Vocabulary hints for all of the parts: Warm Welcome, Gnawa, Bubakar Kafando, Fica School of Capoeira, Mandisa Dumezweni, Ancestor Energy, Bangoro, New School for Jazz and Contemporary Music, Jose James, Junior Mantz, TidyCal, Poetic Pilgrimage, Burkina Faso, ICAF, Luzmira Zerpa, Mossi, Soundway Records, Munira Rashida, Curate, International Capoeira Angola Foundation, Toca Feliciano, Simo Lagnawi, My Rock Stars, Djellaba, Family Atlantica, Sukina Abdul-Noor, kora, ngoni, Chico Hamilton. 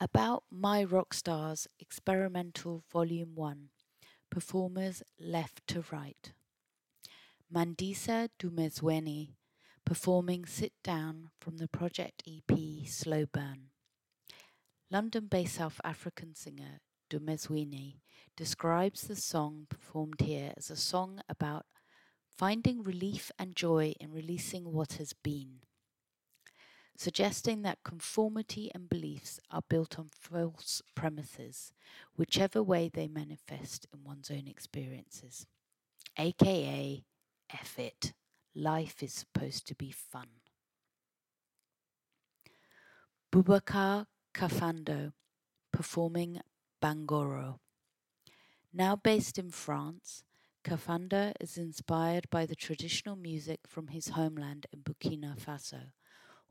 About My Rock Stars, Experimental Volume 1, Performers Left to Right. Mandisa Dumezweni, performing Sit Down from the Project EP Slow Burn. London-based South African singer Dumezweni describes the song performed here as a song about finding relief and joy in releasing what has been, suggesting that conformity and beliefs are built on false premises, whichever way they manifest in one's own experiences. AKA, F it. Life is supposed to be fun. Bubakar Kafando, performing Bangoro. Now based in France, Kafando is inspired by the traditional music from his homeland in Burkina Faso,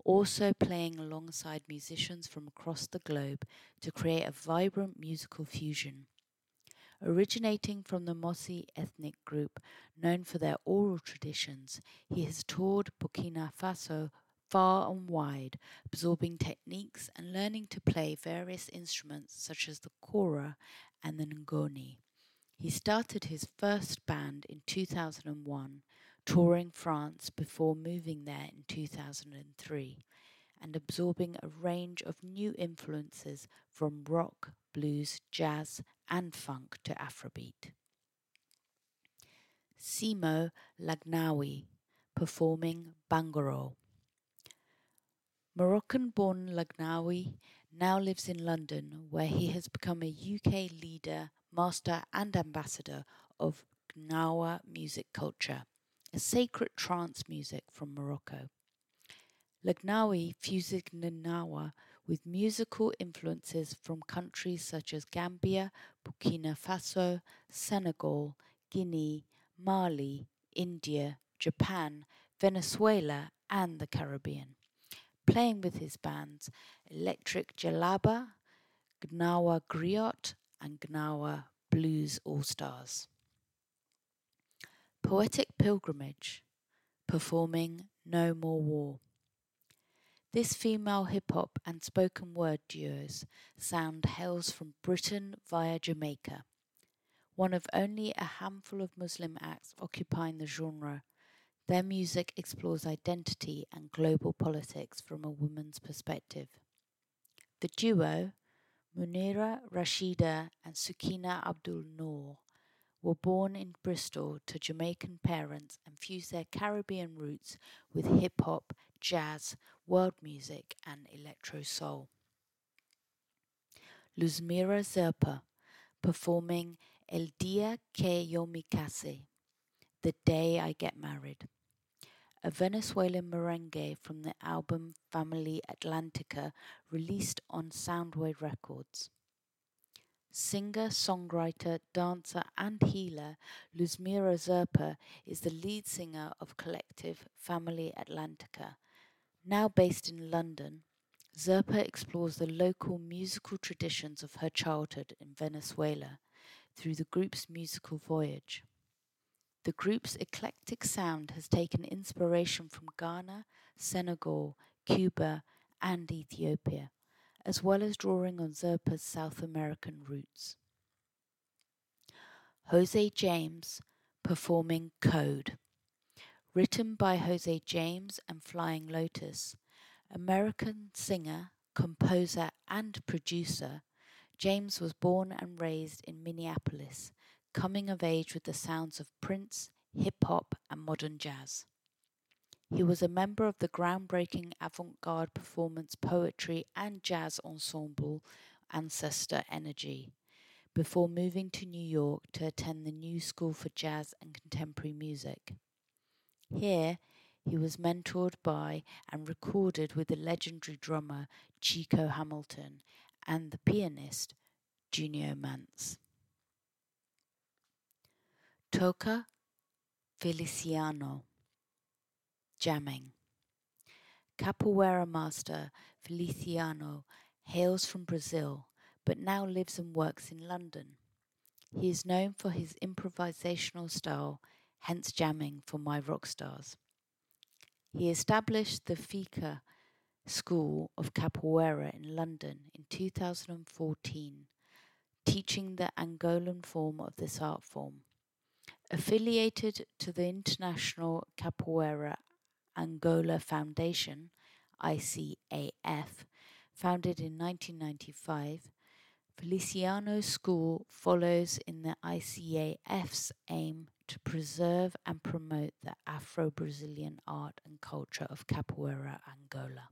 also playing alongside musicians from across the globe to create a vibrant musical fusion. Originating from the Mossi ethnic group, known for their oral traditions, he has toured Burkina Faso far and wide, absorbing techniques and learning to play various instruments such as the kora and the ngoni. He started his first band in 2001, touring France before moving there in 2003, and absorbing a range of new influences from rock, blues, jazz, and funk to Afrobeat. Simo Lagnawi, performing Bangoro. Moroccan-born Lagnawi now lives in London, where he has become a UK leader, master and ambassador of Gnawa music culture, a sacred trance music from Morocco. Lagnawi fuses Gnawa with musical influences from countries such as Gambia, Burkina Faso, Senegal, Guinea, Mali, India, Japan, Venezuela and the Caribbean, playing with his bands Electric Djellaba, Gnawa Griot, and Gnawa Blues All-Stars. Poetic Pilgrimage, performing No More War. This female hip-hop and spoken word duo's sound hails from Britain via Jamaica, one of only a handful of Muslim acts occupying the genre. Their music explores identity and global politics from a woman's perspective. The duo, Munira Rashida and Sukina Abdul-Noor, were born in Bristol to Jamaican parents and fused their Caribbean roots with hip-hop, jazz, world music and electro-soul. Luzmira Zerpa, performing El Dia Que Yo Me Case, The Day I Get Married, a Venezuelan merengue from the album Family Atlantica, released on Soundway Records. Singer, songwriter, dancer and healer, Luzmira Zerpa is the lead singer of collective Family Atlantica. Now based in London, Zerpa explores the local musical traditions of her childhood in Venezuela through the group's musical voyage. The group's eclectic sound has taken inspiration from Ghana, Senegal, Cuba, and Ethiopia, as well as drawing on Zerpa's South American roots. Jose James, performing Code. Written by Jose James and Flying Lotus, American singer, composer, and producer, James was born and raised in Minneapolis, coming of age with the sounds of Prince, hip-hop and modern jazz. He was a member of the groundbreaking avant-garde performance poetry and jazz ensemble Ancestor Energy, before moving to New York to attend the New School for Jazz and Contemporary Music. Here, he was mentored by and recorded with the legendary drummer Chico Hamilton and the pianist Junior Mantz. Toca Feliciano, jamming. Capoeira master Feliciano hails from Brazil, but now lives and works in London. He is known for his improvisational style, hence jamming for My Rock Stars. He established the Fica School of Capoeira in London in 2014, teaching the Angolan form of this art form. Affiliated to the International Capoeira Angola Foundation, ICAF, founded in 1995, Feliciano School follows in the ICAF's aim to preserve and promote the Afro-Brazilian art and culture of Capoeira Angola.